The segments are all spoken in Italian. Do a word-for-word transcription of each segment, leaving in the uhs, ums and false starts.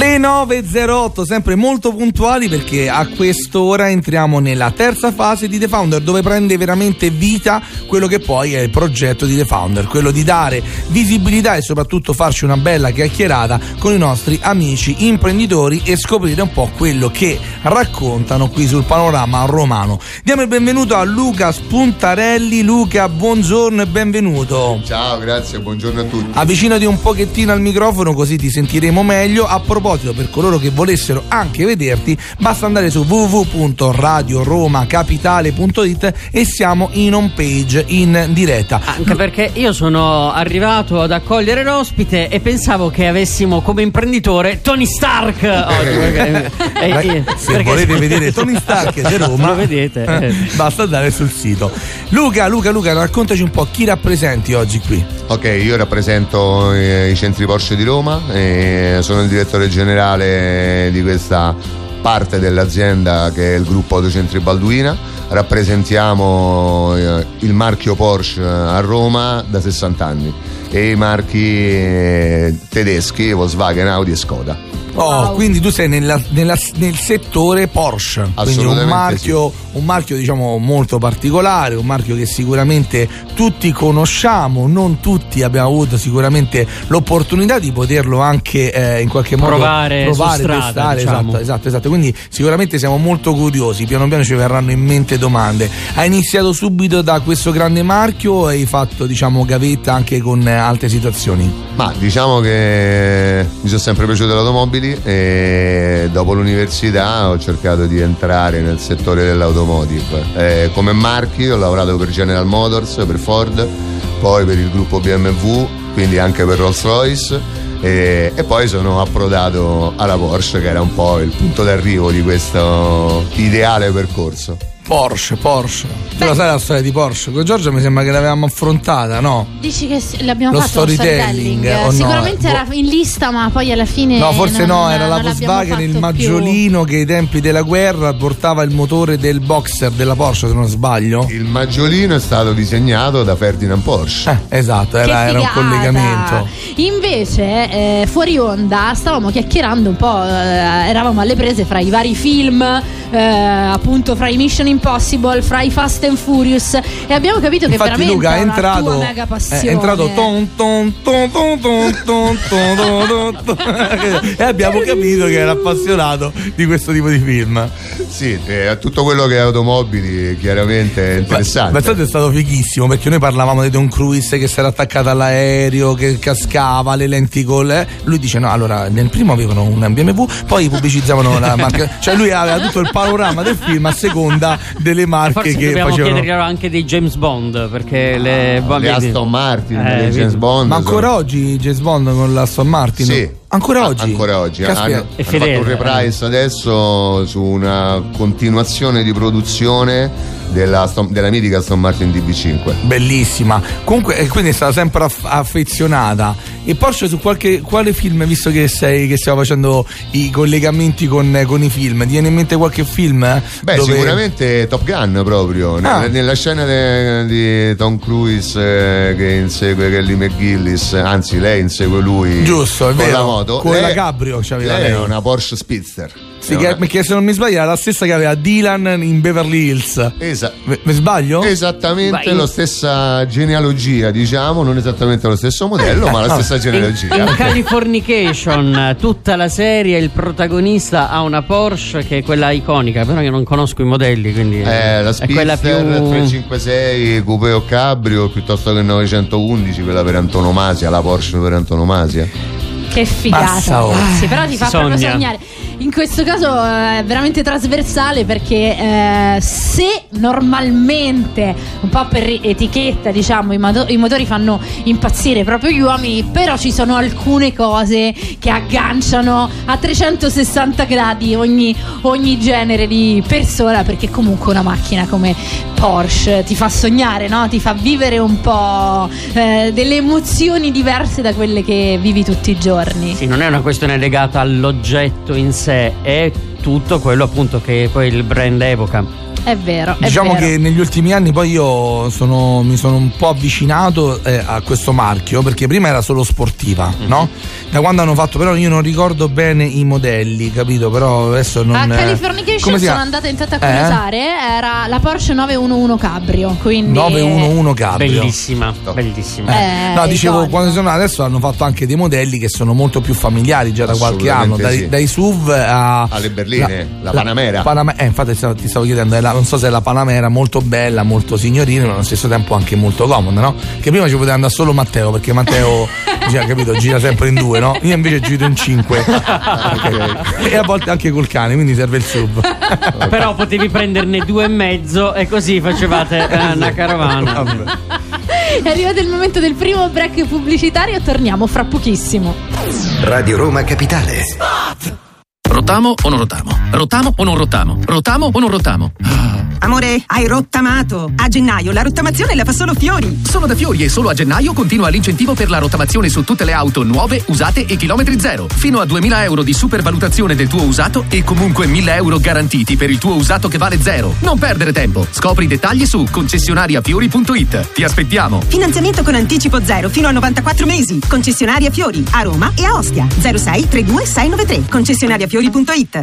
Le nove e zero otto, sempre molto puntuali, perché a quest'ora entriamo nella terza fase di The Founder, dove prende veramente vita quello che poi è il progetto di The Founder, quello di dare visibilità e soprattutto farci una bella chiacchierata con i nostri amici imprenditori e scoprire un po' quello che raccontano qui sul panorama romano. Diamo il benvenuto a Luca Spuntarelli. Luca, buongiorno e benvenuto. Ciao, grazie, buongiorno a tutti. Avvicinati un pochettino al microfono così ti sentiremo meglio. A A proposito, per coloro che volessero anche vederti, basta andare su w w w punto radio roma capitale punto i t e siamo in home page in diretta. Anche perché io sono arrivato ad accogliere l'ospite e pensavo che avessimo come imprenditore Tony Stark oggi, perché, eh, eh, se perché volete se... vedere Tony Stark di Roma, lo vedete. Eh, basta andare sul sito. Luca, Luca, Luca, raccontaci un po' chi rappresenti oggi qui. Ok, io rappresento eh, i Centri Porsche di Roma, eh, sono il direttore generale di questa parte dell'azienda che è il gruppo Autocentri Balduina. Rappresentiamo il marchio Porsche a Roma da sessanta anni e i marchi tedeschi Volkswagen, Audi e Skoda. Oh, quindi tu sei nella, nella, nel settore Porsche, quindi un marchio, sì. un marchio diciamo molto particolare, un marchio che sicuramente tutti conosciamo, non tutti abbiamo avuto sicuramente l'opportunità di poterlo anche eh, in qualche modo provare, provare su strada, testare, diciamo. esatto, esatto, esatto, quindi sicuramente siamo molto curiosi, piano piano ci verranno in mente domande. Hai iniziato subito da questo grande marchio o hai fatto diciamo gavetta anche con altre situazioni? Ma diciamo che mi sono sempre piaciuto l'automobile e dopo l'università ho cercato di entrare nel settore dell'automotive. Eh, come marchi ho lavorato per General Motors, per Ford, poi per il gruppo B M W, quindi anche per Rolls Royce, e, e poi sono approdato alla Porsche, che era un po' il punto d'arrivo di questo ideale percorso. Porsche, Porsche. Tu la sai la storia di Porsche? Con Giorgio mi sembra che l'avevamo affrontata, no? Dici che l'abbiamo lo fatto storytelling, lo storytelling. Sicuramente no? era in lista, ma poi alla fine no, forse non, no, era la Volkswagen, il maggiolino più. Che ai tempi della guerra portava il motore del boxer della Porsche, se non sbaglio. Il maggiolino è stato disegnato da Ferdinand Porsche. Eh, esatto, era, era un collegamento. Invece eh, fuori onda stavamo chiacchierando un po', eh, eravamo alle prese fra i vari film, eh, appunto fra i Mission Impossible, fra i Fast and Furious, e abbiamo capito Infatti che veramente Luca è una entrato, tua mega passione. È entrato ton ton ton ton ton ton ton ton e abbiamo capito che era appassionato di questo tipo di film. Sì, eh, tutto quello che è automobili chiaramente è interessante. Ma, ma è stato fighissimo perché noi parlavamo di Tom Cruise che si era attaccato all'aereo, che cascava, le lenti gol. Eh. Lui dice no, allora nel primo avevano un B M W, poi pubblicizzavano la marca, cioè lui aveva tutto il panorama del film a seconda delle marche. Forse che dobbiamo facevano... chiedere anche dei James Bond, perché ah, le, boh, le Aston Martin, eh, le James Bond, ma ancora sono... oggi James Bond con l'Aston Martin, sì. Ancora oggi? Ancora oggi. Caspia. Hanno, hanno fatto un reprise adesso su una continuazione di produzione della, della mitica Aston Martin D B cinque. Bellissima. Comunque, e quindi è stata sempre aff- affezionata. E Porsche su qualche, quale film, visto che, sei, che stiamo facendo i collegamenti con, con i film, ti viene in mente qualche film? Eh? Beh, dove... sicuramente Top Gun proprio. Ah. Nella, nella scena de, di Tom Cruise eh, che insegue Kelly McGillis, anzi lei insegue lui. Giusto, è vero. Con lei, la Cabrio c'aveva lei. Lei è una Porsche Speedster. Sì, una... che, perché se non mi sbaglio era la stessa che aveva Dylan in Beverly Hills. Esa... Mi, mi sbaglio? Esattamente la stessa genealogia, diciamo, non esattamente lo stesso modello, eh, ma no. la stessa genealogia. In, in Californication, tutta la serie, il protagonista ha una Porsche che è quella iconica, però io non conosco i modelli, quindi eh, la Speedster, è quella più trecentocinquantasei Coupé o Cabrio, piuttosto che novecentoundici, quella per antonomasia, la Porsche per antonomasia. Che figata, ragazzi, però ti fa Sogna. proprio sognare. In questo caso è veramente trasversale, perché eh, se normalmente un po' per etichetta, diciamo, i, moto- i motori fanno impazzire proprio gli uomini, però ci sono alcune cose che agganciano a trecentosessanta gradi ogni, ogni genere di persona, perché comunque una macchina come Porsche ti fa sognare, no? Ti fa vivere un po' eh, delle emozioni diverse da quelle che vivi tutti i giorni. Sì, non è una questione legata all'oggetto in sé, è tutto quello appunto che poi il brand evoca. È vero, è diciamo vero. Che negli ultimi anni poi io sono, mi sono un po' avvicinato eh, a questo marchio, perché prima era solo sportiva, mm-hmm. no? Da quando hanno fatto, però io non ricordo bene i modelli, capito? Però adesso non. A Californication sono andata in tata a curiosare, eh? Era la Porsche nove undici Cabrio, quindi nove undici Cabrio. Bellissima, no. bellissima. Eh, no, dicevo ricordo. Quando sono adesso hanno fatto anche dei modelli che sono molto più familiari già da qualche anno, dai, sì. dai S U V a alle berline, la, la, la Panamera. Panamera. Eh, infatti ti stavo chiedendo, è la, non so se è la Panamera, molto bella, molto signorina, ma allo stesso tempo anche molto comoda, no? Che prima ci poteva andare solo Matteo, perché Matteo gira, capito, gira sempre in due, no? Io invece giro in cinque okay. E a volte anche col cane, quindi serve il S U V. Però potevi prenderne due e mezzo e così facevate una carovana. Vabbè. È arrivato il momento del primo break pubblicitario, torniamo fra pochissimo. Radio Roma Capitale. Spot! Rotamo o non rotamo? Rotamo o non rotamo? Rotamo o non rotamo? Amore, hai rottamato! A gennaio la rottamazione la fa solo Fiori! Solo da Fiori e solo a gennaio continua l'incentivo per la rottamazione su tutte le auto nuove, usate e chilometri zero. Fino a duemila euro di supervalutazione del tuo usato e comunque mille euro garantiti per il tuo usato che vale zero. Non perdere tempo! Scopri i dettagli su concessionariafiori punto it. Ti aspettiamo! Finanziamento con anticipo zero fino a novantaquattro mesi. Concessionaria Fiori a Roma e a Ostia. zero sei tre due sei nove tre. Concessionaria Fiori. Fiori.it.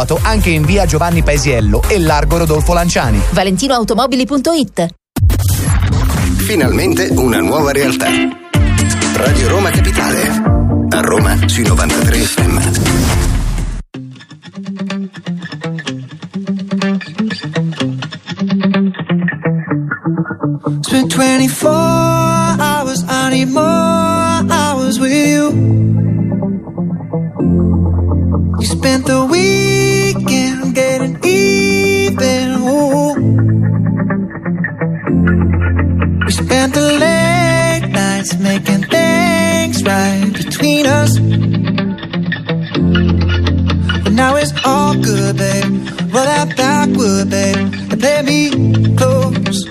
anche in via Giovanni Paesiello e largo Rodolfo Lanciani. Valentinoautomobili.it. Finalmente una nuova realtà. Radio Roma Capitale. A Roma sui novantatré FM. Spent twenty-four hours, I need more hours with you. You spent the weekend getting even, ooh. We spent the late nights making things right between us, but now it's all good, babe. Roll that backward, babe, and play me close.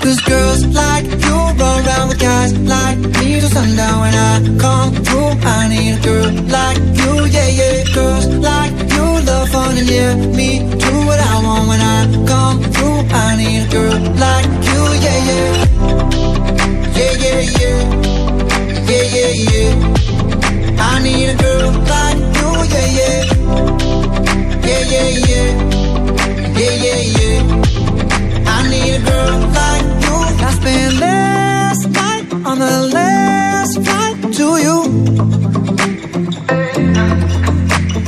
Cause girls like you run around with guys like me till sundown. When I come through, I need a girl like you, yeah, yeah. Girls like you love fun and yeah, me do what I want. When I come through, I need a girl like you, yeah, yeah. Yeah, yeah, yeah. Yeah, yeah, yeah. I need a girl like you, yeah, yeah. Yeah, yeah, yeah. Yeah, yeah, yeah. I need a girl like you. I spent last night on the last flight to you.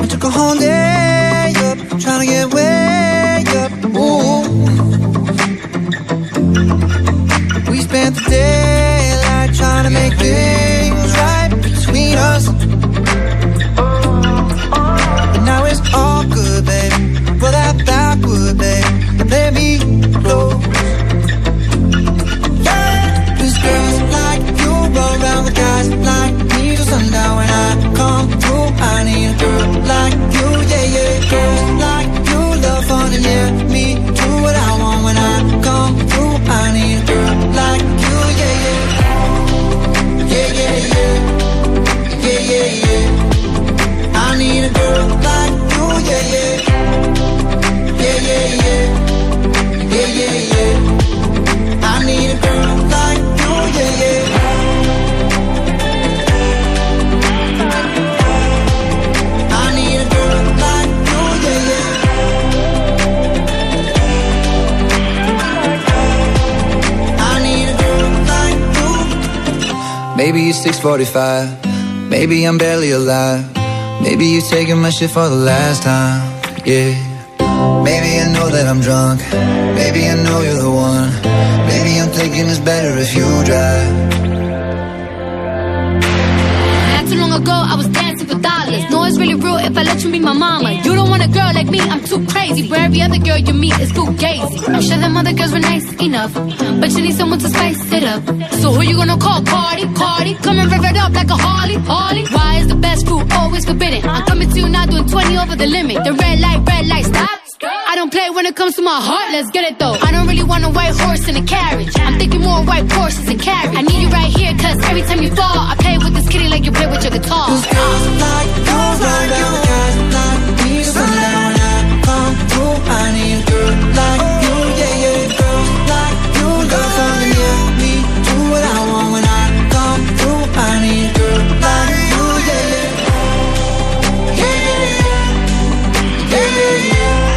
I took a whole day up, trying to get way up, ooh. We spent the daylight trying to make things right between us. maybe it's six forty-five, maybe I'm barely alive, maybe you're taking my shit for the last time, yeah. Maybe I know that I'm drunk, maybe I know you're the one, maybe I'm thinking it's better if you drive. Long ago, I was dancing for dollars. No, it's really rude if I let you be my mama. You don't want a girl like me, I'm too crazy. Where every other girl you meet is too gazy. I'm sure them other girls were nice enough, but you need someone to spice it up. So who you gonna call? Cardi, Cardi. Come and rev it up like a Harley, Harley. Why is the best food always forbidden? I'm coming to you now doing twenty over the limit. The red light, red light, stop. I don't play when it comes to my heart, let's get it though. I don't really want a white horse in a carriage. I'm thinking more white Porsches and carriage. I need you right here, cause every time you fall, I play with this kitty like you play with your guitar. Those girls like, girls like you, guys like me. So now when I come through, I need a girl like you, yeah, yeah. Girls like you, girls come near me, do what I want. When I come through, I need a girl like you, yeah, yeah. Yeah, yeah, yeah.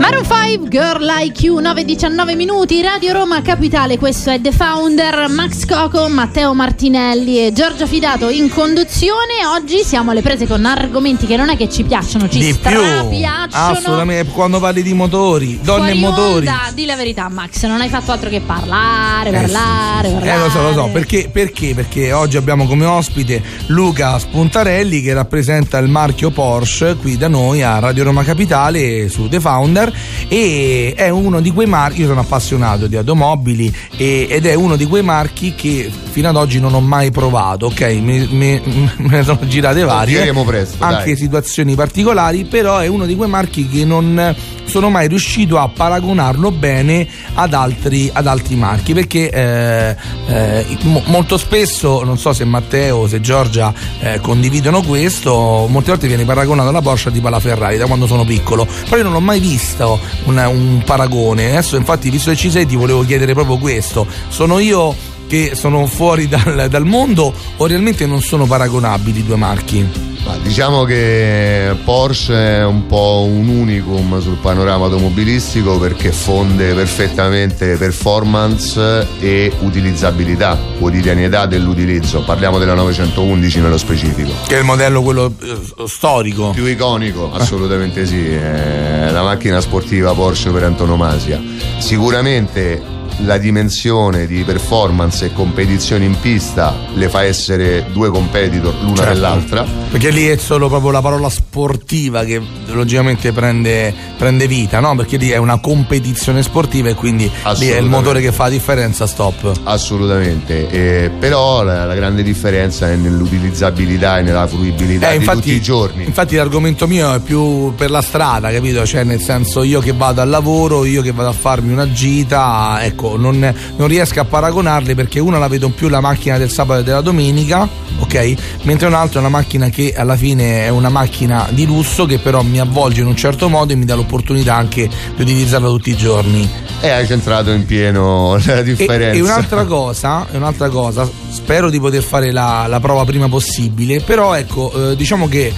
Maroon five, Girl Like You, nove e diciannove minuti, Radio Roma Capitale, questo è The Founder, Max Coco, Matteo Martinelli e Giorgio Fidato in conduzione. Oggi siamo alle prese con argomenti che non è che ci piacciono, ci strapiacciono. Assolutamente, quando parli di motori, donne e motori. Onda, di la verità Max, non hai fatto altro che parlare, parlare, eh sì, parlare. Eh lo so, lo so, perché, perché? Perché oggi abbiamo come ospite Luca Spuntarelli che rappresenta il marchio Porsche qui da noi a Radio Roma Capitale su The Founder. E è uno di quei marchi, io sono appassionato di automobili e, ed è uno di quei marchi che fino ad oggi non ho mai provato, ok? Me ne sono girate varie, presto, anche dai. Situazioni particolari, però è uno di quei marchi che non sono mai riuscito a paragonarlo bene ad altri, ad altri marchi, perché eh, eh, mo, molto spesso, non so se Matteo o se Giorgia eh, condividono questo, molte volte viene paragonato alla Porsche tipo alla Ferrari da quando sono piccolo, però io non l'ho mai vista Una, un paragone. Adesso infatti, visto che ci sei, ti volevo chiedere proprio questo: sono io che sono fuori dal, dal mondo o realmente non sono paragonabili i due marchi? Ma diciamo che Porsche è un po' un unicum sul panorama automobilistico perché fonde perfettamente performance e utilizzabilità, quotidianità dell'utilizzo. Parliamo della nove undici nello specifico, che è il modello quello eh, storico più iconico, assolutamente sì, è la macchina sportiva Porsche per antonomasia. Sicuramente la dimensione di performance e competizione in pista le fa essere due competitor l'una, certo, dell'altra, perché lì è solo proprio la parola sportiva che logicamente prende, prende vita, no? Perché lì è una competizione sportiva e quindi lì è il motore che fa la differenza, stop, assolutamente. Eh, però la, la grande differenza è nell'utilizzabilità e nella fruibilità eh, di infatti, tutti i giorni. Infatti l'argomento mio è più per la strada, capito? Cioè nel senso, io che vado al lavoro, io che vado a farmi una gita, ecco, Non, non riesco a paragonarle, perché una la vedo più la macchina del sabato e della domenica, ok? Mentre un'altra è una macchina che alla fine è una macchina di lusso che però mi avvolge in un certo modo e mi dà l'opportunità anche di utilizzarla tutti i giorni. E hai centrato in pieno la differenza. E, e un'altra cosa, un'altra cosa, spero di poter fare la, la prova prima possibile, però ecco, eh, diciamo che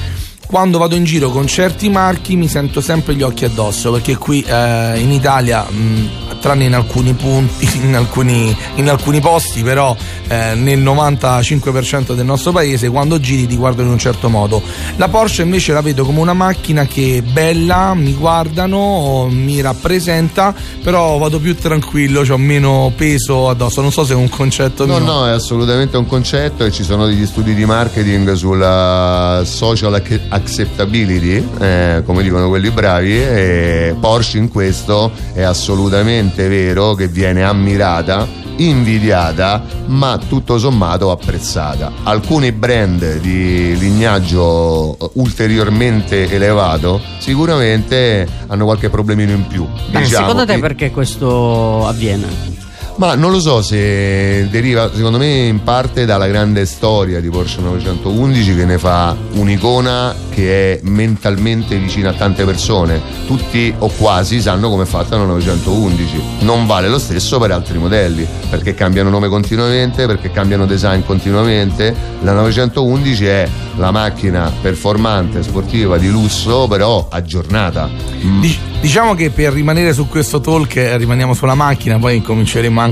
quando vado in giro con certi marchi mi sento sempre gli occhi addosso, perché qui eh, in Italia, mh, tranne in alcuni punti, in alcuni, in alcuni posti, però eh, nel novantacinque per cento del nostro paese quando giri ti guardano in un certo modo. La Porsche invece la vedo come una macchina che è bella, mi guardano, mi rappresenta, però vado più tranquillo, cioè ho meno peso addosso. Non so se è un concetto no, mio. No, no, è assolutamente un concetto, e ci sono degli studi di marketing sulla social accettability, eh, come dicono quelli bravi, e Porsche in questo è assolutamente vero che viene ammirata, invidiata, ma tutto sommato apprezzata. Alcuni brand di lignaggio ulteriormente elevato sicuramente hanno qualche problemino in più. Ma diciamo, secondo te che... perché questo avviene? Ma non lo so se deriva, secondo me, in parte dalla grande storia di Porsche nove undici, che ne fa un'icona che è mentalmente vicina a tante persone. Tutti o quasi sanno come è fatta la nove undici. Non vale lo stesso per altri modelli, perché cambiano nome continuamente, perché cambiano design continuamente. La nove undici è la macchina performante, sportiva, di lusso, però aggiornata. Dic- diciamo che per rimanere su questo talk, eh, rimaniamo sulla macchina, poi cominceremo anche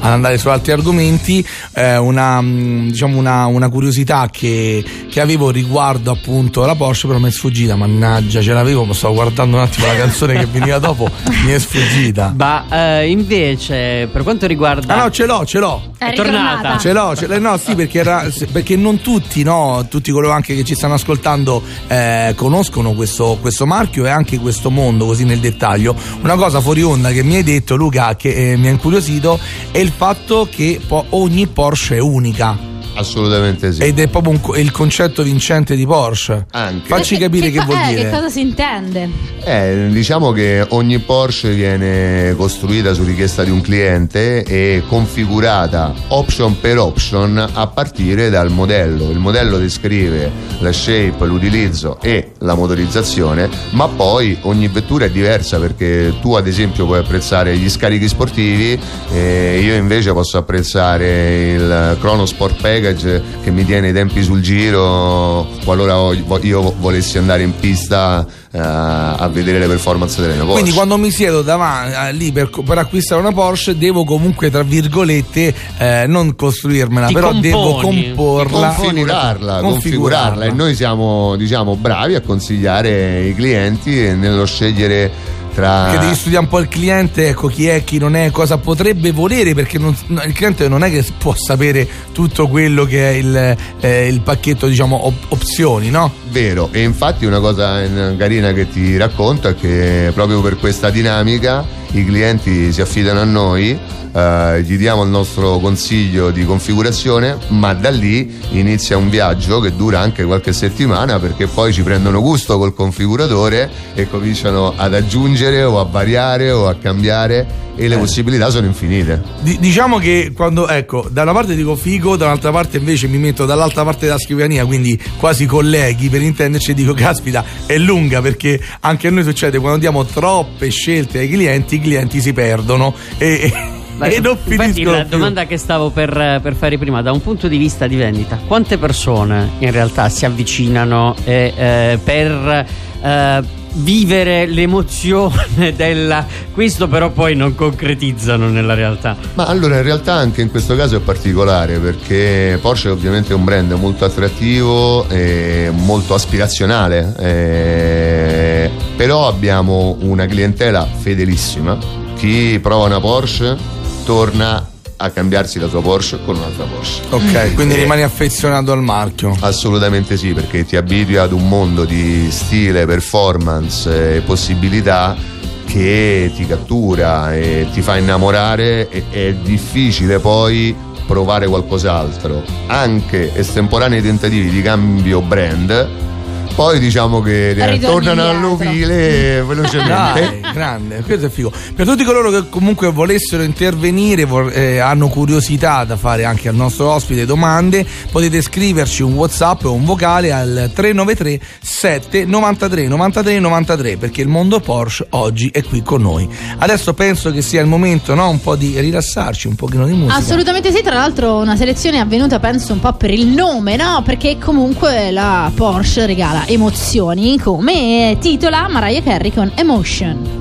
ad andare su altri argomenti. Eh, una, diciamo una, una curiosità che, che avevo riguardo appunto la Porsche, però mi è sfuggita, mannaggia, ce l'avevo, ma stavo guardando un attimo la canzone che veniva dopo, mi è sfuggita. Ma eh, invece per quanto riguarda... Ah no, ce l'ho, ce l'ho. È, è tornata. Ce l'ho, ce l'ho, no sì, perché, era, perché non tutti, no, tutti coloro anche che ci stanno ascoltando eh, conoscono questo, questo marchio e anche questo mondo così nel dettaglio. Una cosa fuori onda che mi hai detto, Luca, che eh, mi ha incuriosito, è il fatto che po- ogni Porsche è unica. Assolutamente sì. Ed è proprio un co- il concetto vincente di Porsche. Anche. Facci capire che, che, che vuol eh, dire. Che cosa si intende? Eh, diciamo che ogni Porsche viene costruita su richiesta di un cliente e configurata option per option a partire dal modello. Il modello descrive la shape, l'utilizzo e la motorizzazione, ma poi ogni vettura è diversa, perché tu ad esempio puoi apprezzare gli scarichi sportivi, eh, io invece posso apprezzare il Chronosport Pack che mi tiene i tempi sul giro qualora io volessi andare in pista uh, a vedere le performance della mia Porsche. Quindi quando mi siedo davanti a, lì per, per acquistare una Porsche, devo comunque, tra virgolette, eh, non costruirmela, ti però componi, devo comporla, configurarla, configurarla, configurarla. E noi siamo, diciamo, bravi a consigliare i clienti nello scegliere tra... Perché devi studiare un po' il cliente, ecco, chi è, chi non è, cosa potrebbe volere, perché non, il cliente non è che può sapere tutto quello che è il, eh, il pacchetto, diciamo, op- opzioni, no? Vero, e infatti una cosa carina che ti racconto è che proprio per questa dinamica i clienti si affidano a noi, eh, gli diamo il nostro consiglio di configurazione, ma da lì inizia un viaggio che dura anche qualche settimana, perché poi ci prendono gusto col configuratore e cominciano ad aggiungere o a variare o a cambiare, e le eh. possibilità sono infinite. D- diciamo che quando, ecco, da una parte dico figo, da un'altra parte invece mi metto dall'altra parte della scrivania, quindi quasi colleghi per intenderci, dico caspita, è lunga, perché anche a noi succede quando diamo troppe scelte ai clienti, i clienti si perdono e, Beh, e non finiscono. La più. Domanda che stavo per, per fare prima, da un punto di vista di vendita, quante persone in realtà si avvicinano e, eh, per eh, vivere l'emozione della... questo però poi non concretizzano nella realtà? Ma allora in realtà anche in questo caso è particolare, perché Porsche è ovviamente un brand molto attrattivo e molto aspirazionale, e... però abbiamo una clientela fedelissima. Chi prova una Porsche torna a cambiarsi la sua Porsche con un'altra Porsche. Ok, quindi eh, rimani affezionato al marchio. Assolutamente sì, perché ti abitui ad un mondo di stile, performance e eh, possibilità che ti cattura e ti fa innamorare, e è difficile poi provare qualcos'altro. Anche estemporanei tentativi di cambio brand poi diciamo che tornano all'ovile velocemente. Dai, grande, questo è figo. Per tutti coloro che comunque volessero intervenire, eh, hanno curiosità da fare anche al nostro ospite, domande, potete scriverci un WhatsApp o un vocale al tre nove tre sette nove tre nove tre nove tre, perché il mondo Porsche oggi è qui con noi. Adesso penso che sia il momento, no, un po' di rilassarci, un pochino di musica. Assolutamente sì, tra l'altro una selezione è avvenuta penso un po' per il nome, no, perché comunque la Porsche regala emozioni, come titola Mariah Carey con Emotion.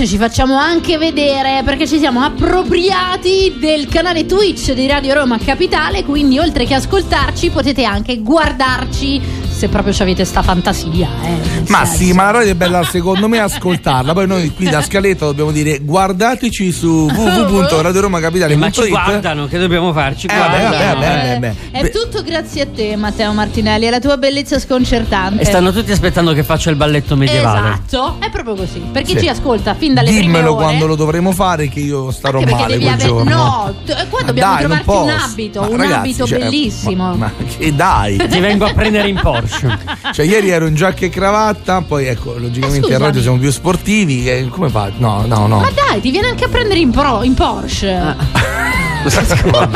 invece ci facciamo anche vedere, perché ci siamo appropriati del canale Twitch di Radio Roma Capitale, quindi oltre che ascoltarci potete anche guardarci, se proprio ci avete sta fantasia, eh, ma senso. Sì, ma la radio è bella secondo me ascoltarla, poi noi qui da Scaletta dobbiamo dire guardateci su w w w punto radio roma capitale punto i t. Ma ci guardano, che dobbiamo farci? Eh, vabbè, vabbè, vabbè, vabbè. È tutto grazie a te, Matteo Martinelli, e la tua bellezza sconcertante. E stanno tutti aspettando che faccia il balletto medievale. Esatto, è proprio così, per chi sì. ci ascolta fin dalle Dimmelo prime ore. Dimmelo quando lo dovremo fare che io starò anche male quel ave- giorno. No, t- qua ma dobbiamo dai, trovarti un abito, ma un ragazzi, abito cioè, bellissimo. Ma, ma che dai, ti vengo a prendere in Porsche. Cioè ieri ero in giacca e cravatta, poi ecco, logicamente eh, a radio siamo più sportivi, eh, come fa? No, no, no. Ma dai, ti viene anche a prendere in, pro, in Porsche. Ah. Va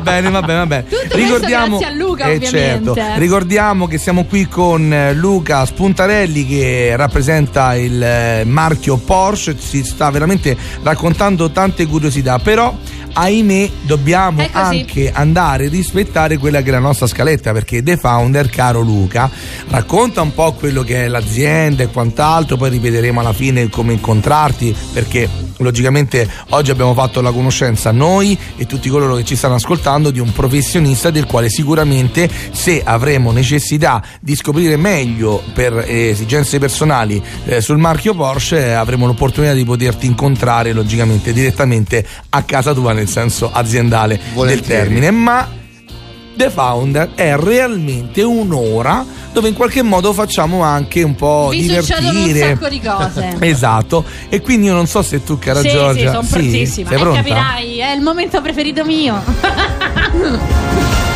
bene, va bene, va bene. Tutto ricordiamo, grazie a Luca, eh, ovviamente. Certo. Ricordiamo che siamo qui con Luca Spuntarelli, che rappresenta il eh, marchio Porsche, si sta veramente raccontando tante curiosità, però ahimè dobbiamo anche andare a rispettare quella che è la nostra scaletta, perché The Founder, caro Luca, racconta un po' quello che è l'azienda e quant'altro, poi ripeteremo alla fine come incontrarti, perché logicamente oggi abbiamo fatto la conoscenza noi e tutti coloro che ci stanno ascoltando di un professionista del quale sicuramente, se avremo necessità di scoprire meglio per esigenze personali eh, sul marchio Porsche, avremo l'opportunità di poterti incontrare logicamente direttamente a casa tua, nel senso aziendale Volentieri. del termine. Ma The Founder è realmente un'ora dove in qualche modo facciamo anche un po' vi divertire un sacco di cose. Esatto, e quindi io non so se tu, cara sì, Giorgia, sì, sono prontissima, sì, sei pronta? E capirai, è il momento preferito mio.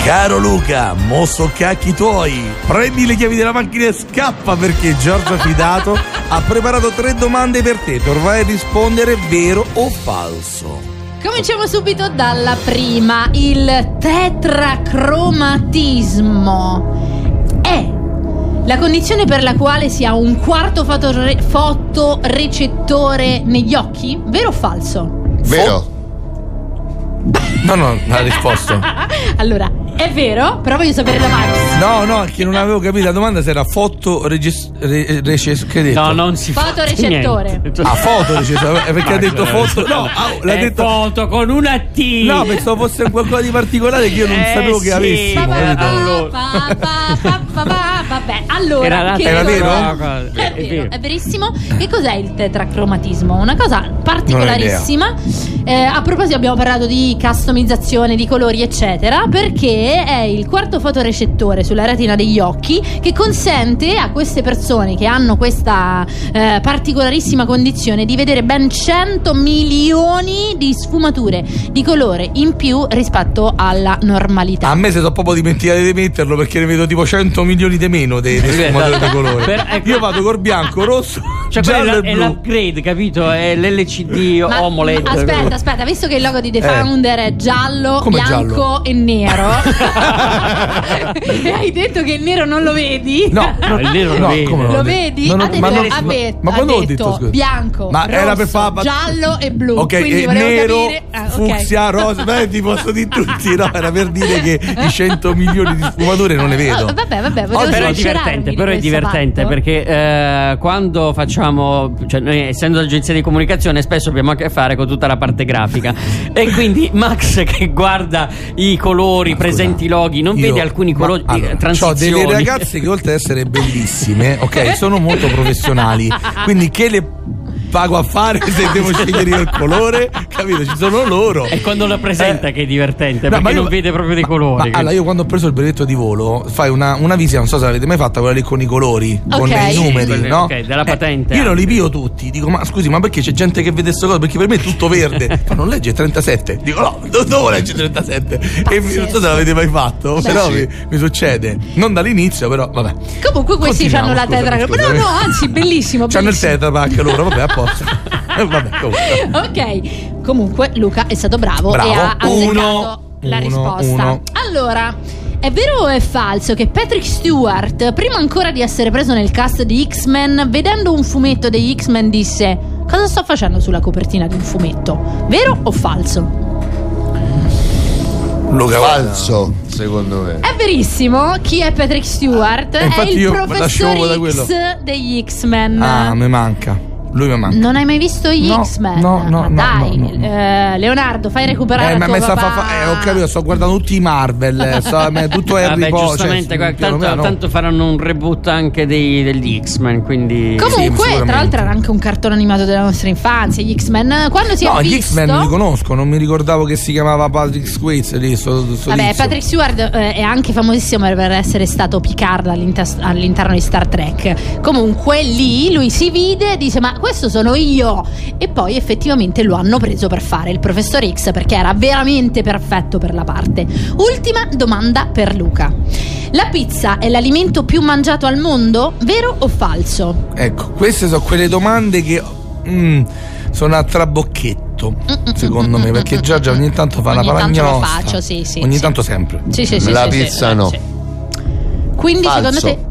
Caro Luca, mo so cacchi tuoi, prendi le chiavi della macchina e scappa, perché Giorgia Fidato ha preparato tre domande per te, dovrai rispondere vero o falso. Cominciamo subito dalla prima. Il tetracromatismo è la condizione per la quale si ha un quarto fotore- fotorecettore negli occhi? Vero o falso? Vero. Fo- no, no, la risposta. Allora, è vero, però voglio sapere da Max. No, no, che non avevo capito. La domanda se era fotorecettore. Regis- re- no, non si fa. Fotorecettore. Ah, fotorecettore. Perché ha detto foto. No, l'ha è detto foto con una T. No, pensavo fosse qualcosa di particolare che io non eh, sapevo sì. che avessimo. Vabbè, allora. Era, la era vero? È vero, è vero, è verissimo. Che cos'è il tetracromatismo? Una cosa particolarissima. Eh, a proposito, abbiamo parlato di customizzazione di colori, eccetera, perché è il quarto fotorecettore sulla retina degli occhi che consente a queste persone che hanno questa eh, particolarissima condizione di vedere ben cento milioni di sfumature di colore in più rispetto alla normalità. A me se sono proprio dimenticato di metterlo, perché ne vedo tipo cento milioni di meno di sfumature di colore. Per, ecco. Io vado col bianco, rosso, cioè giallo, è, e blu. È l'upgrade, capito? È l'L C D OMOLED. Aspetta, aspetta, visto che il logo di The Founder eh. è giallo, come bianco giallo? E nero. E hai detto che il nero non lo vedi? No, no, il nero no, vedi. Lo vedi? Non, non, ha detto, ma non, ha detto, ma quando ha detto, ho detto bianco, ma rosso, era per fa, ma... giallo e blu. Ok, e nero, capire... ah, fucsia, okay. rosa. Beh, ti posso dire tutti, no? Era per dire che i cento milioni di sfumature non le vedo. Oh, vabbè, vabbè, oh, però è divertente, però è divertente fatto. Perché eh, quando facciamo, cioè noi essendo agenzia di comunicazione spesso abbiamo a che fare con tutta la parte grafica e quindi Max che guarda i colori, ah, presenti i loghi, non io, vede alcuni colori, ma, allora, transizioni. Ho delle ragazze che oltre ad essere bellissime, ok, sono molto professionali, quindi che le pago a fare se devo scegliere io il colore, capito? Ci sono loro. E quando la presenta eh, che è divertente, no, perché ma io, non vede proprio dei ma, colori. Ma, allora io quando ho preso il brevetto di volo, fai una, una visita, non so se l'avete mai fatta, quella lì con i colori, okay, con i numeri, sì, no? Ok, della patente. Eh, io non li pio tutti, dico ma scusi, ma perché c'è gente che vede sto cosa? Perché per me è tutto verde. Ma non legge trentasette. Dico no, non devo leggere trentasette. Pazzesco. E non so se l'avete mai fatto, beh, però sì. mi, mi succede. Non dall'inizio, però vabbè. Comunque questi hanno la tetra. No, no, anzi, bellissimo. C'hanno il tetrapack loro, vabbè, a posto. Vabbè, comunque. Ok, comunque Luca è stato bravo, bravo. E ha azzeccato uno, la uno, risposta uno. Allora, è vero o è falso che Patrick Stewart, prima ancora di essere preso nel cast di X-Men, vedendo un fumetto degli X-Men disse: cosa sto facendo sulla copertina di un fumetto? Vero o falso? Luca, falso, secondo me. È verissimo. Chi è Patrick Stewart? Eh, è il professor X degli X-Men. Ah, mi manca lui mi manca. Non hai mai visto gli no, X-Men? No, no, no. Dai, no, no, no. Eh, Leonardo, fai recuperare eh, ma tuo papà. Fa fa- eh, ho capito, sto guardando tutti i Marvel, so, tutto Harry Potter. Giustamente, cioè, tanto, meno, no. tanto faranno un reboot anche dei, degli X-Men, quindi. Comunque, sì, tra l'altro era anche un cartone animato della nostra infanzia, gli X-Men. Quando si no, è visto? No, gli X-Men non li conosco, non mi ricordavo che si chiamava Patrick Stewart lì. So, so Vabbè, lizio. Patrick Stewart eh, è anche famosissimo per essere stato Picard all'inter- all'interno di Star Trek. Comunque lì lui si vide e dice: ma questo sono io. E poi effettivamente lo hanno preso per fare il Professor X, perché era veramente perfetto per la parte. Ultima domanda per Luca: la pizza è l'alimento più mangiato al mondo? Vero o falso? Ecco, queste sono quelle domande che mm, sono a trabocchetto, secondo me, perché già già ogni tanto fa ogni una palagnosta. Ogni tanto lo faccio, sì, sì, ogni sì. tanto sempre. Sì, sì, sì, la sì, pizza sì, no. Sì. Quindi falso. Secondo te?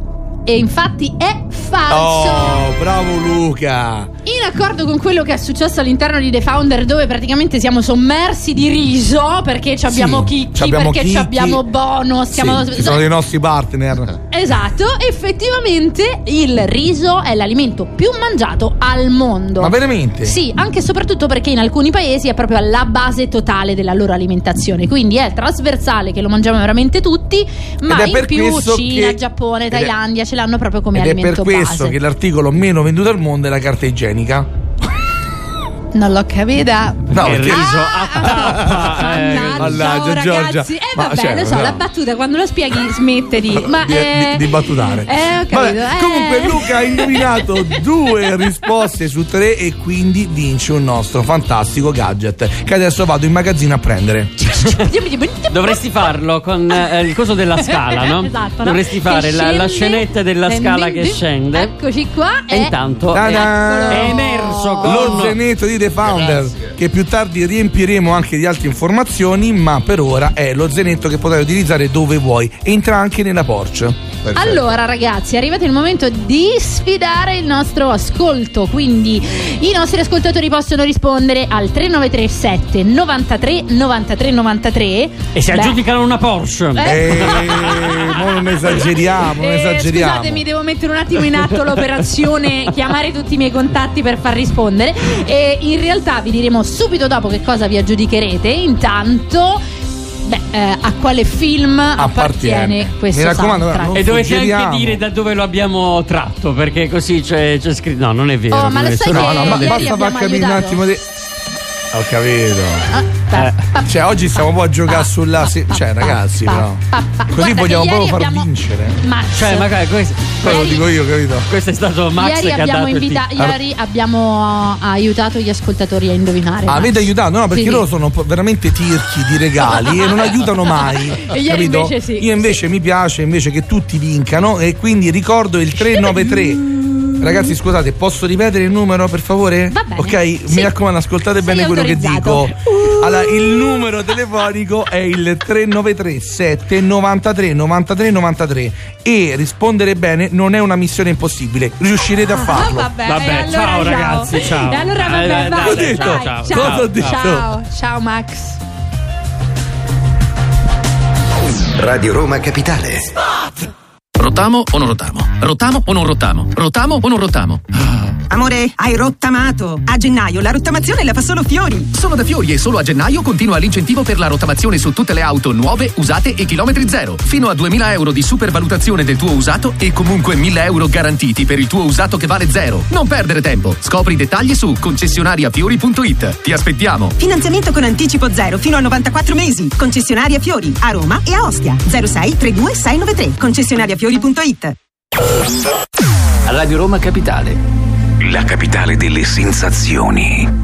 E infatti è falso. Oh, bravo Luca. In accordo con quello che è successo all'interno di The Founder, dove praticamente siamo sommersi di riso perché ci abbiamo sì, chicchi, c'abbiamo perché ci abbiamo Bono, siamo sì, so- sono dei nostri partner. Esatto, effettivamente il riso è l'alimento più mangiato al mondo. Ma veramente? Sì, anche e soprattutto perché in alcuni paesi è proprio la base totale della loro alimentazione, quindi è trasversale, che lo mangiamo veramente tutti, ma in più Cina, che... Giappone, Thailandia, è... l'hanno proprio come Ed alimento base. Ed è per questo base. Che l'articolo meno venduto al mondo è la carta igienica. Non l'ho capita. No, il riso ah, a tappa. Giorgia. Eh, vabbè, cioè, lo so, no. La battuta quando lo spieghi smette di ma, di, eh, di, di battutare. Eh, ho capito. Vabbè, eh. Comunque Luca ha indovinato due risposte su tre e quindi vince un nostro fantastico gadget che adesso vado in magazzino a prendere. Dovresti farlo con eh, il coso della scala, no? Esatto. Dovresti no? fare la, la scenetta della scala che scende. Eccoci qua. E intanto Ta-da! è emerso con l'orzenetto di Founder. Grazie. Che più tardi riempiremo anche di altre informazioni, ma per ora è lo zainetto che potrai utilizzare dove vuoi. Entra anche nella Porsche. Perfetto. Allora ragazzi, è arrivato il momento di sfidare il nostro ascolto, quindi i nostri ascoltatori possono rispondere al tre nove tre sette novantatré novantatré novantatré e si aggiudicano una Porsche. eh? Eh, non esageriamo, non eh, esageriamo. Scusate, mi devo mettere un attimo in atto l'operazione chiamare tutti i miei contatti per far rispondere. E in realtà vi diremo subito dopo che cosa vi aggiudicherete. Intanto, beh, eh, a quale film appartiene, appartiene questo soundtrack. E dovete anche dire da dove lo abbiamo tratto, perché così c'è, c'è scritto. No, non è vero. Oh, ma lo sai che no, no, ma basta far capire un attimo di... Ho capito. Ah, eh. Cioè oggi stiamo un po' a giocare sulla se- cioè ragazzi, però così guarda, vogliamo proprio far vincere. Max. Cioè magari questo lo dico io, capito? Questo è stato Max ieri che abbiamo ha dato invita- il... Ieri abbiamo aiutato gli ascoltatori a indovinare. Ah, avete aiutato? No, perché sì, loro sono veramente tirchi di regali e non aiutano mai. E ieri capito? Invece sì. Io invece sì. Mi piace invece che tutti vincano e quindi ricordo il tre nove tre. Ragazzi, scusate, posso ripetere il numero per favore? Va bene. Ok, sì. Mi raccomando, ascoltate Sei bene quello che dico. Allora, il numero telefonico è il tre nove tre sette novantatré novantatré novantatré e rispondere bene non è una missione impossibile, riuscirete a farlo. Ah, vabbè, vabbè allora, ciao ragazzi, ciao. E allora vabbè, va bene. Ciao, ciao, ciao, ciao. Ciao, ciao Max. Radio Roma Capitale. Spot. Rotamo o non rotamo? Rotamo o non rotamo? Rotamo o non rotamo? Ah. Amore, hai rottamato. A gennaio la rottamazione la fa solo Fiori. Solo da Fiori e solo a gennaio continua l'incentivo per la rottamazione su tutte le auto nuove, usate e chilometri zero. Fino a duemila euro di supervalutazione del tuo usato e comunque mille euro garantiti per il tuo usato che vale zero. Non perdere tempo. Scopri i dettagli su concessionaria fiori punto it. Ti aspettiamo. Finanziamento con anticipo zero fino a novantaquattro mesi. Concessionaria Fiori a Roma e a Ostia. zero sei tre due sei nove tre. Concessionaria Fiori. Radio Roma Capitale, la capitale delle sensazioni.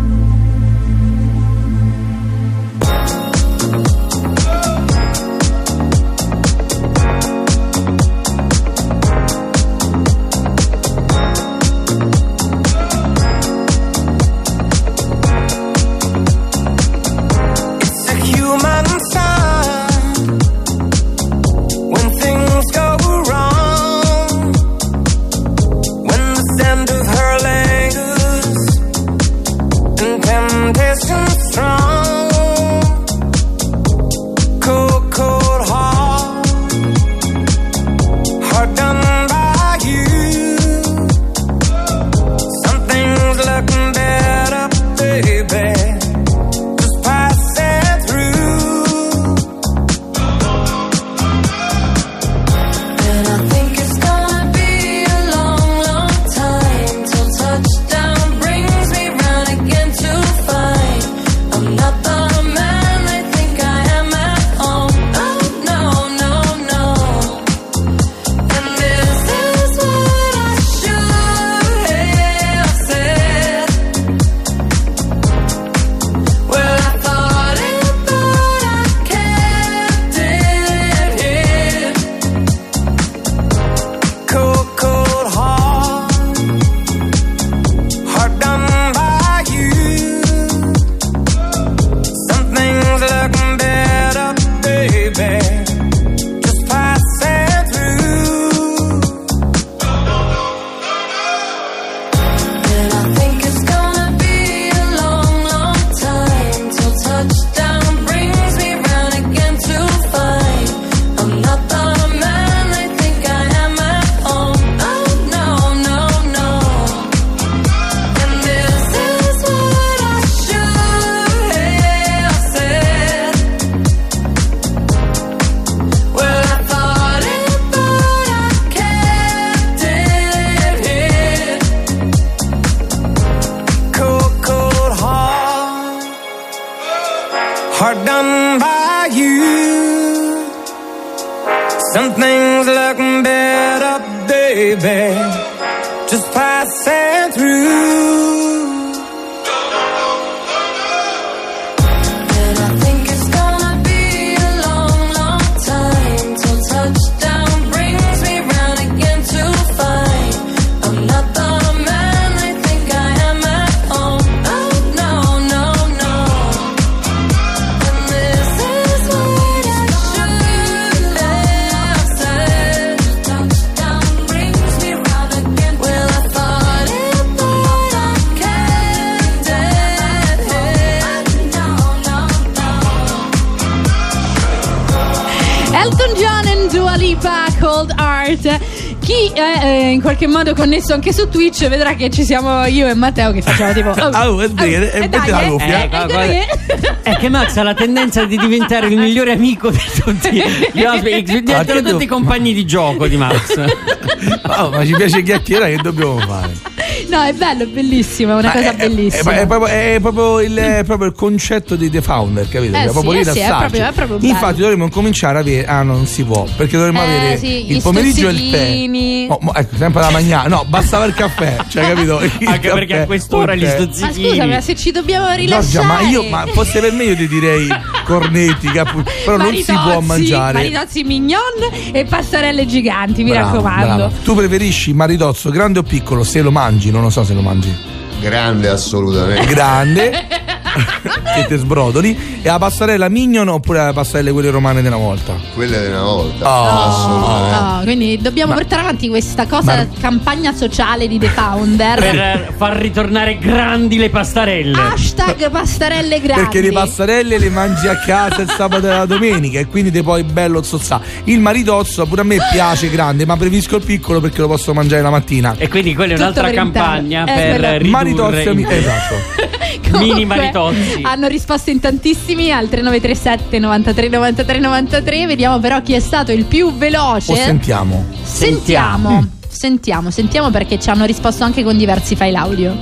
baby, just passing through. Cold Art. Chi è eh, in qualche modo connesso anche su Twitch vedrà che ci siamo io e Matteo che facciamo tipo oh, oh, e dai, dai, eh, eh, eh, dai, eh. È che Max ha la tendenza di diventare il migliore amico di tutti gli ospiti, diventano tutti i compagni di gioco di Max. Oh, ma ci piace chiacchierare, che dobbiamo fare? No, è bello, è bellissimo, è una ma cosa è, bellissima. È, è, è, proprio, è, proprio il, è proprio il concetto di The Founder, capito? Eh, è proprio sì, lì da sì, è proprio, è proprio infatti dovremmo cominciare a avere. Ah, non si può, perché dovremmo eh, avere sì, il pomeriggio e il tè. Oh, ma ecco, sempre la magnana. No, bastava il caffè, cioè, capito? Il anche caffè, perché a quest'ora gli stuzzichini. Ma scusa, ma se ci dobbiamo rilassare. No, già, ma io, ma fosse per me, io ti direi cornetti, capu... però maritozzi, non si può mangiare. Maritozzi mignon e pastorelle giganti, mi bravo, raccomando. Bravo. Tu preferisci maritozzo grande o piccolo? Se lo mangi, non lo so se lo mangi. Grande, assolutamente. Grande. Che te sbrodoli. E la pastorella mignon oppure le pastorelle quelle romane di una volta? Quelle di una volta. Oh, assolutamente. Oh, quindi dobbiamo ma, portare avanti questa cosa, ma, campagna sociale di The Founder. Per far ritornare grandi le pastarelle. Hashtag pastarelle grandi. Perché le pastarelle le mangi a casa il sabato e la domenica e quindi te puoi bello zozzà. Il maritozzo pure a me piace grande, ma preferisco il piccolo perché lo posso mangiare la mattina. E quindi quella è un'altra per campagna eh, per ridurre maritozzo, il... esatto. Mini maritozzi. Hanno risposto in tantissimi al tre nove tre sette nove tre nove tre nove tre. Vediamo però chi è stato il più veloce. O sentiamo. Sentiamo. Sentiamo. Mm. Sentiamo, sentiamo perché ci hanno risposto anche con diversi file audio.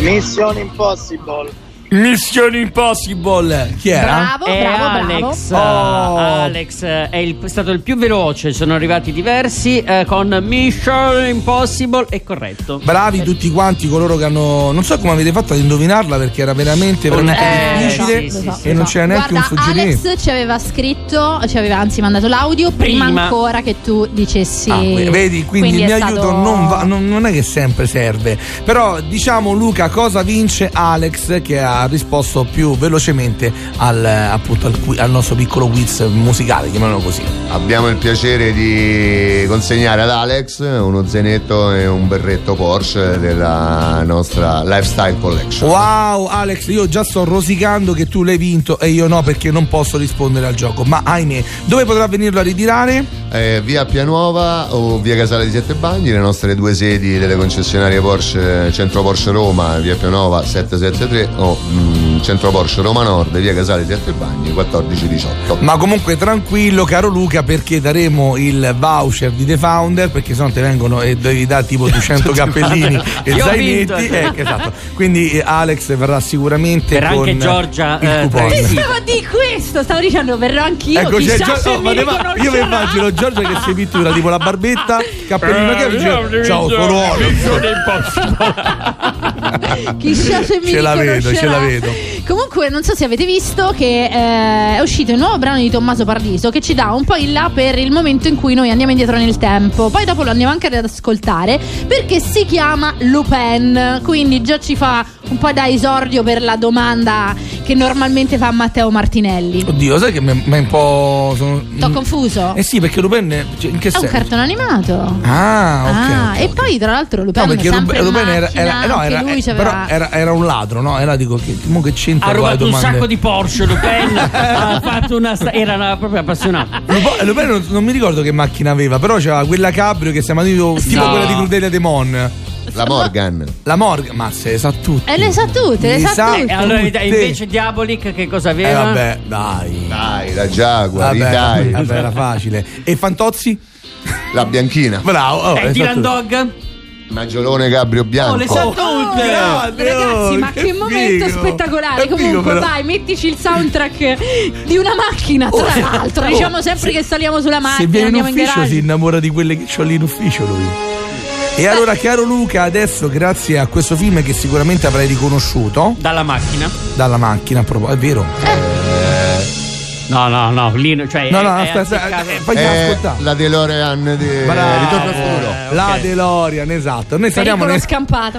Mission Impossible. Mission Impossible. Chi era? Bravo, bravo, bravo. Alex, oh. Alex è, il, è stato il più veloce. Sono arrivati diversi eh, con Mission Impossible. È corretto. Bravi tutti quanti coloro che hanno. Non so come avete fatto ad indovinarla perché era veramente, veramente eh, difficile. Sì, sì, sì, e sì, non so. C'era neanche guarda, un suggerimento. Alex ci aveva scritto, ci aveva anzi mandato l'audio prima, prima ancora che tu dicessi. Ah, vedi, quindi, quindi il mio stato... aiuto non, va, non, non è che sempre serve. Però diciamo, Luca, cosa vince Alex che ha ha risposto più velocemente al, appunto, al, al nostro piccolo quiz musicale, chiamiamolo così. Abbiamo il piacere di consegnare ad Alex uno zainetto e un berretto Porsche della nostra Lifestyle Collection. Wow Alex, io già sto rosicando che tu l'hai vinto e io no perché non posso rispondere al gioco, ma ahimè. Dove potrà venirlo a ritirare? Eh, via Pianuova o via Casale di Sette Bagni, le nostre due sedi delle concessionarie Porsche, Centro Porsche Roma, via Pianuova sette sette tre o mm, Centro Porsche Roma Nord, via Casale di Sette Bagni quattordici diciotto. Ma comunque tranquillo caro Luca, perché daremo il voucher di The Founder, perché sennò te vengono e devi dare tipo duecento cappellini e zainetti, eh, esatto. Quindi eh, Alex verrà sicuramente per con anche Giorgia il eh, coupon. Ti stavo di questo, stavo dicendo verrò anch'io, ecco, chissà cioè, se no, mi riconoscerà. Io mi immagino Giorgia che si pittura tipo la barbetta, cappellino eh, che ciao sono Alex. Chissà se mi ce la vedo, ce la vedo. Comunque non so se avete visto che eh, è uscito il nuovo brano di Tommaso Paradiso che ci dà un po' in là per il momento in cui noi andiamo indietro nel tempo, poi dopo lo andiamo anche ad ascoltare perché si chiama Lupin, quindi già ci fa un po' da esordio per la domanda che normalmente fa Matteo Martinelli. Oddio, sai che mi è un po' sono... t'ho confuso? Eh sì, perché Lupin cioè, in che è senso? È un cartone animato. Ah, ok. Ah, okay e okay. Poi tra l'altro Lupin no, perché sempre Lupin in macchina, era, era, no, era, lui però era, era un ladro, no? Era dico che, che c'entra ha rubato un sacco di Porsche Lupin. Ha fatto una sta- era una, proprio appassionato. Lupin non, non mi ricordo che macchina aveva, però c'era quella cabrio che si chiamava tipo, tipo no. Quella di Crudelia de Mon. La Morgan. La Morgan, ma se le sa tutte. E le sa tutte, le, le sa, sa tutte. Allora invece Diabolic che cosa aveva? Eh vabbè, dai. Dai, la Jaguar, vabbè, dai. Vabbè, era facile. E Fantozzi? La Bianchina. Bravo. Oh, e Dylan Dog? Maggiolone Gabrio Bianco. Oh, le sa tutte. Oh, grande, ragazzi, oh, ma che, che momento figo. Spettacolare. Comunque figo, però... vai, mettici il soundtrack di una macchina, tra oh, l'altro. Oh, diciamo sempre se, che saliamo sulla macchina, se viene in ufficio in si innamora di quelle che c'ho lì in ufficio lui. E allora, caro Luca, adesso grazie a questo film che sicuramente avrai riconosciuto dalla macchina, dalla macchina a proposito, è vero? Eh. No, no, no, lì, cioè no, è, no, è aspetta, eh, facciamo ascoltare. La DeLorean di Bravo, Ritorno al Futuro. Eh, okay. La DeLorean, esatto. Noi saliamo nel... scampato.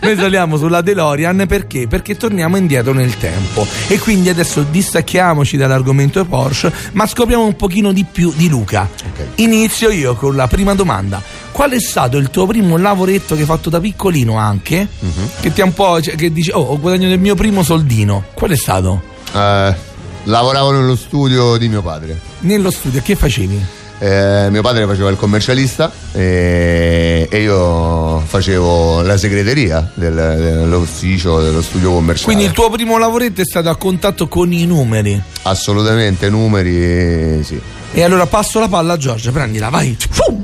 Noi saliamo sulla DeLorean perché? Perché torniamo indietro nel tempo. E quindi adesso distacchiamoci dall'argomento Porsche, ma scopriamo un pochino di più di Luca. Okay. Inizio io con la prima domanda. Qual è stato il tuo primo lavoretto che hai fatto da piccolino anche? Mm-hmm. Che ti ha un po', cioè, che dici, oh, ho guadagnato il mio primo soldino. Qual è stato? Eh... Lavoravo nello studio di mio padre. Nello studio? Che facevi? Eh, mio padre faceva il commercialista e, e io facevo la segreteria del, dell'ufficio dello studio commerciale. Quindi il tuo primo lavoretto è stato a contatto con i numeri? Assolutamente, numeri, sì. E allora passo la palla a Giorgia, prendila, vai.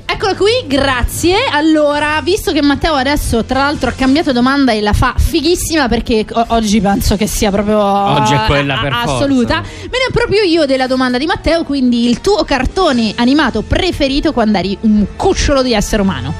Eccola qui, grazie. Allora, visto che Matteo adesso tra l'altro ha cambiato domanda e la fa fighissima, perché o- oggi penso che sia proprio oggi è quella a- per assoluta, forza. Me ne proprio io della domanda di Matteo, quindi il tuo cartone animato preferito quando eri un cucciolo di essere umano?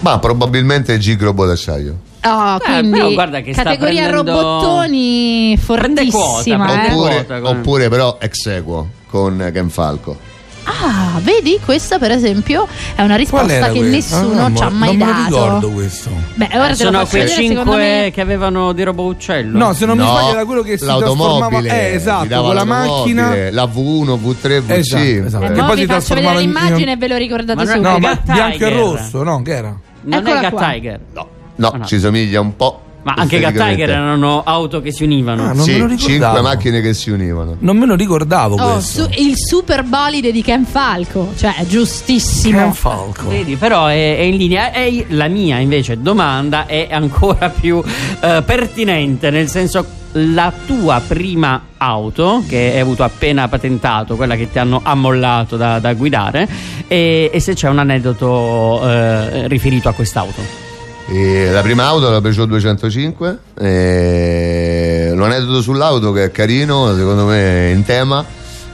Ma probabilmente Gig Robot d'acciaio. Oh, eh, però guarda che categoria sta prendendo... robottoni fortissima, prende quota, eh? Oppure, con... oppure però ex equo con Ken Falco. Ah, vedi, questa per esempio è una risposta che questo? nessuno ah, ci ha mai dato. Non me lo ricordo questo. Beh, ora eh, te sono quei cinque me... che avevano di robo uccello. No, se non no, mi sbaglio era quello che si trasformava. Eh, esatto, con la macchina, la V uno, V tre, V cinque. Esatto, esatto. Eh, e poi vi faccio vedere in... l'immagine e ve lo ricordate subito. No, ma bianco e rosso, no, che era? Non è Gat Tiger. No. No, oh no, ci somiglia un po'. Ma anche Gat Tiger erano auto che si univano. Ah, non sì, me lo ricordavo. Cinque macchine che si univano. Non me lo ricordavo oh, questo. Su, il super bolide di Ken Falco, cioè giustissimo. Ken Falco. Vedi, però è, è in linea. È la mia invece domanda è ancora più eh, pertinente, nel senso, la tua prima auto che hai avuto appena patentato, quella che ti hanno ammollato da, da guidare, e, e se c'è un aneddoto eh, riferito a quest'auto. E la prima auto, la Peugeot duecentocinque, e l'aneddoto sull'auto che è carino, secondo me è in tema,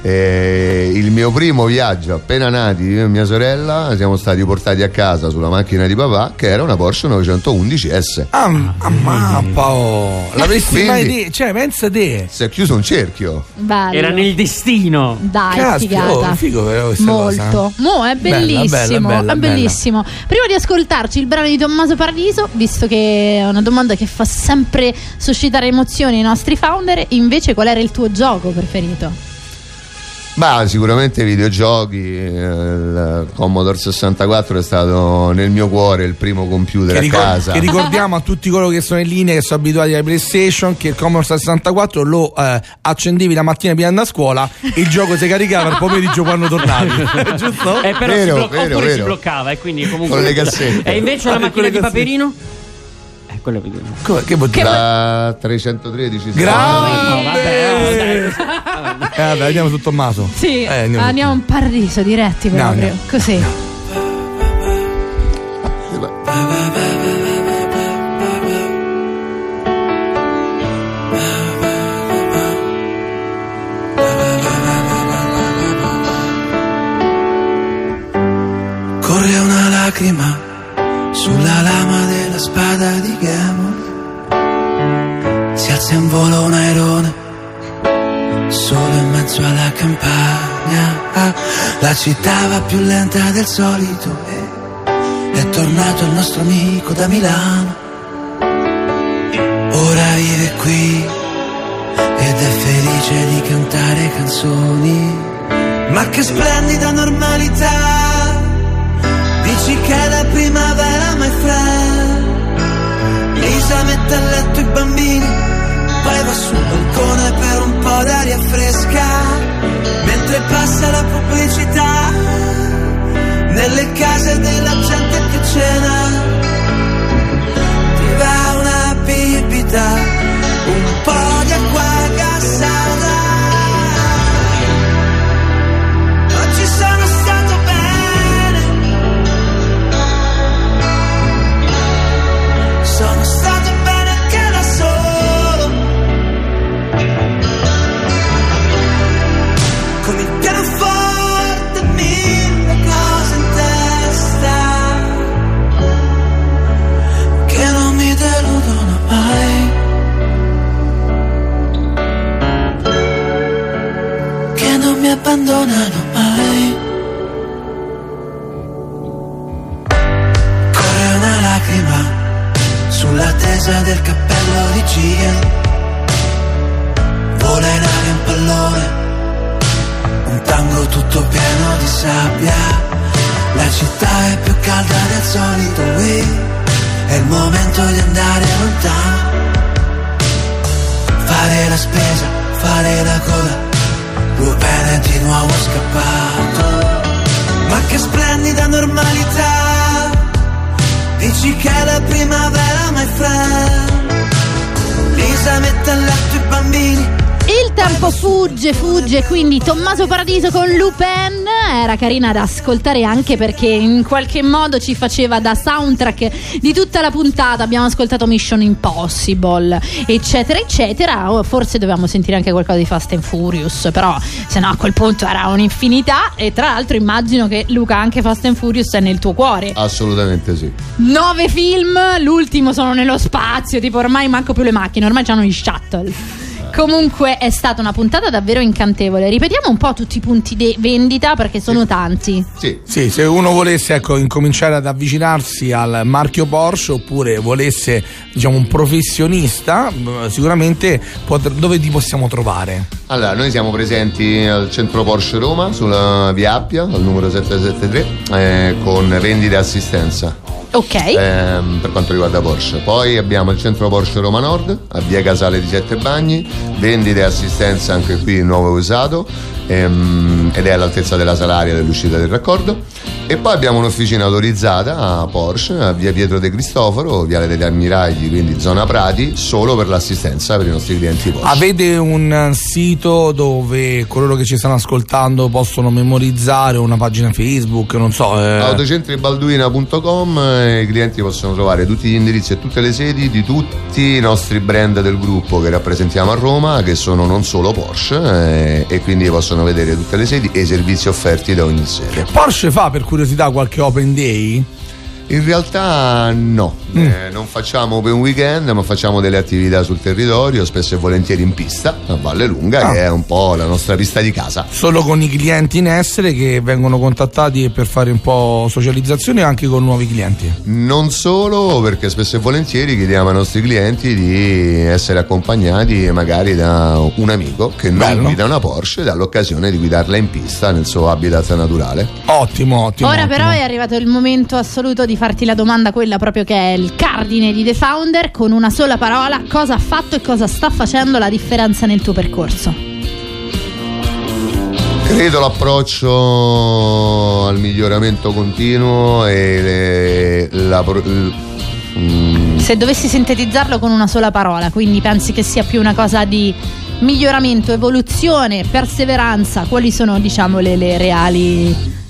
e il mio primo viaggio appena nati io e mia sorella siamo stati portati a casa sulla macchina di papà, che era una Porsche nove undici S. Ah, ah mappa, oh. L'avresti mai detto, cioè pensa te, si è chiuso un cerchio. Bello. Era nel destino. Dai, caspita, oh, figo però questa molto cosa. Mo è bellissimo, bella, bella, bella, è bellissimo. Bella. Prima di ascoltarci il brano di Tommaso Paradiso, visto che è una domanda che fa sempre suscitare emozioni ai nostri founder, invece qual era il tuo gioco preferito? Beh, sicuramente videogiochi, il Commodore sessantaquattro è stato nel mio cuore il primo computer che ricor- a casa. Che ricordiamo a tutti coloro che sono in linea, che sono abituati alle PlayStation, che il Commodore sessantaquattro lo eh, accendevi la mattina prima di andare a scuola, il gioco si caricava il pomeriggio quando tornavi, giusto? Eh, però vero, si blocca- vero, oppure vero. si bloccava e quindi comunque con le cassette. E invece la macchina di Paperino? Quella che vuol dire la trecentotredici. Grande. Eh, vabbè, andiamo su Tommaso. Sì, eh, andiamo, andiamo un Paradiso diretti proprio. No, no, così. No. Corre una lacrima sulla lama della spada di Gamon, si alza in volo un airone solo in mezzo alla campagna. Ah, la città va più lenta del solito e è tornato il nostro amico da Milano. Ora vive qui ed è felice di cantare canzoni. Ma che splendida normalità, dici che la primavera mai fra. Lisa mette a letto i bambini, poi va sul balcone per un po' d'aria fresca, mentre passa la pubblicità nelle case della gente che cena. Ti va una bibita, un po' di acqua gassata. Oggi sono stato bene, sono stato bene anche da solo. Con il pianoforte mille cose in testa, presa del cappello di Gia. Vola in aria un pallone, un tango tutto pieno di sabbia. La città è più calda del solito, qui è il momento di andare lontano. Fare la spesa, fare la coda, Lupin è di nuovo scappato. Ma che splendida normalità, dici che è la primavera, my friend. Lisa mette a letto i bambini. Il tempo fugge, fugge, quindi Tommaso Paradiso con Lupin era carina da ascoltare anche perché in qualche modo ci faceva da soundtrack di tutta la puntata. Abbiamo ascoltato Mission Impossible, eccetera, eccetera. Oh, forse dovevamo sentire anche qualcosa di Fast and Furious, però se no a quel punto era un'infinità. E tra l'altro immagino che, Luca, anche Fast and Furious è nel tuo cuore. Assolutamente sì. Nove film, l'ultimo sono nello spazio, tipo ormai manco più le macchine, ormai c'hanno gli shuttle. Comunque è stata una puntata davvero incantevole. Ripetiamo un po' tutti i punti di vendita perché sono sì. tanti. Sì. Sì, se uno volesse, ecco, incominciare ad avvicinarsi al marchio Porsche, oppure volesse, diciamo, un professionista, sicuramente può, dove ti possiamo trovare? Allora, noi siamo presenti al centro Porsche Roma, sulla via Appia, al numero settecentosettantatré, eh, con vendita e assistenza. Ok. Eh, per quanto riguarda Porsche, poi abbiamo il centro Porsche Roma Nord a via Casale di Sette Bagni, vendite e assistenza anche qui nuovo e usato, ehm, ed è all'altezza della Salaria dell'uscita del raccordo. E poi abbiamo un'officina autorizzata a Porsche a via Pietro De Cristoforo, viale degli Ammiragli, quindi zona Prati, solo per l'assistenza per i nostri clienti Porsche. Avete un sito dove coloro che ci stanno ascoltando possono memorizzare, una pagina Facebook, non so, eh... autocentri balduina punto com. I clienti possono trovare tutti gli indirizzi e tutte le sedi di tutti i nostri brand del gruppo che rappresentiamo a Roma, che sono non solo Porsche, eh, e quindi possono vedere tutte le sedi e i servizi offerti da ogni sede. Porsche fa, per curiosità, qualche open day? In realtà no, mm. eh, non facciamo open weekend, ma facciamo delle attività sul territorio, spesso e volentieri in pista a Valle Lunga, ah. che è un po' la nostra pista di casa. Solo con i clienti in essere che vengono contattati per fare un po' socializzazione, anche con nuovi clienti? Non solo, perché spesso e volentieri chiediamo ai nostri clienti di essere accompagnati magari da un amico che non Bello. guida una Porsche e dà l'occasione di guidarla in pista nel suo habitat naturale. Ottimo, ottimo. Ora ottimo. Però è arrivato il momento assoluto di di farti la domanda, quella proprio che è il cardine di The Founder, con una sola parola: cosa ha fatto e cosa sta facendo la differenza nel tuo percorso? Credo l'approccio al miglioramento continuo e le, la mm. se dovessi sintetizzarlo con una sola parola, quindi pensi che sia più una cosa di miglioramento, evoluzione, perseveranza? Quali sono, diciamo, le, le reali...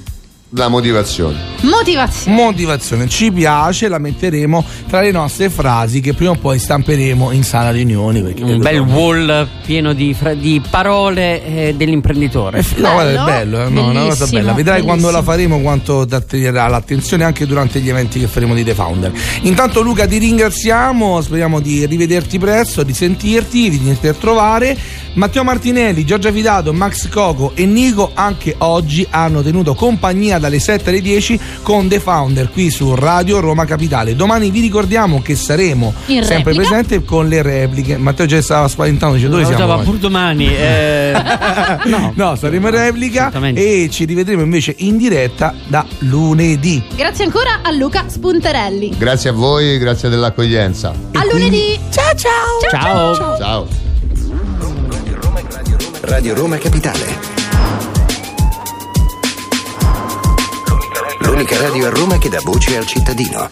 La motivazione. Motivazione. Motivazione, ci piace, la metteremo tra le nostre frasi che prima o poi stamperemo in sala riunioni. Un bel wall pieno di, fra- di parole eh, dell'imprenditore. Eh, no, bello, è bello, eh, no, una cosa bella. Vedrai bellissimo. Quando la faremo quanto attirerà l'attenzione anche durante gli eventi che faremo di The Founder. Intanto, Luca, ti ringraziamo, speriamo di rivederti presto, di sentirti, di venirti a trovare. Matteo Martinelli, Giorgia Fidato, Max Coco e Nico anche oggi hanno tenuto compagnia dalle sette alle dieci con The Founder qui su Radio Roma Capitale. Domani vi ricordiamo che saremo in sempre replica. Presente con le repliche. Matteo già stava spaventando, dice, dove no, siamo? Pur domani eh... no. no, saremo in replica e ci rivedremo invece in diretta da lunedì. Grazie ancora a Luca Spuntarelli. Grazie a voi, grazie dell'accoglienza. A e lunedì. Ciao ciao. Ciao. Ciao. Ciao. Ciao. Radio Roma, Radio Roma, Radio Roma Capitale. L'unica radio a Roma che dà voce al cittadino.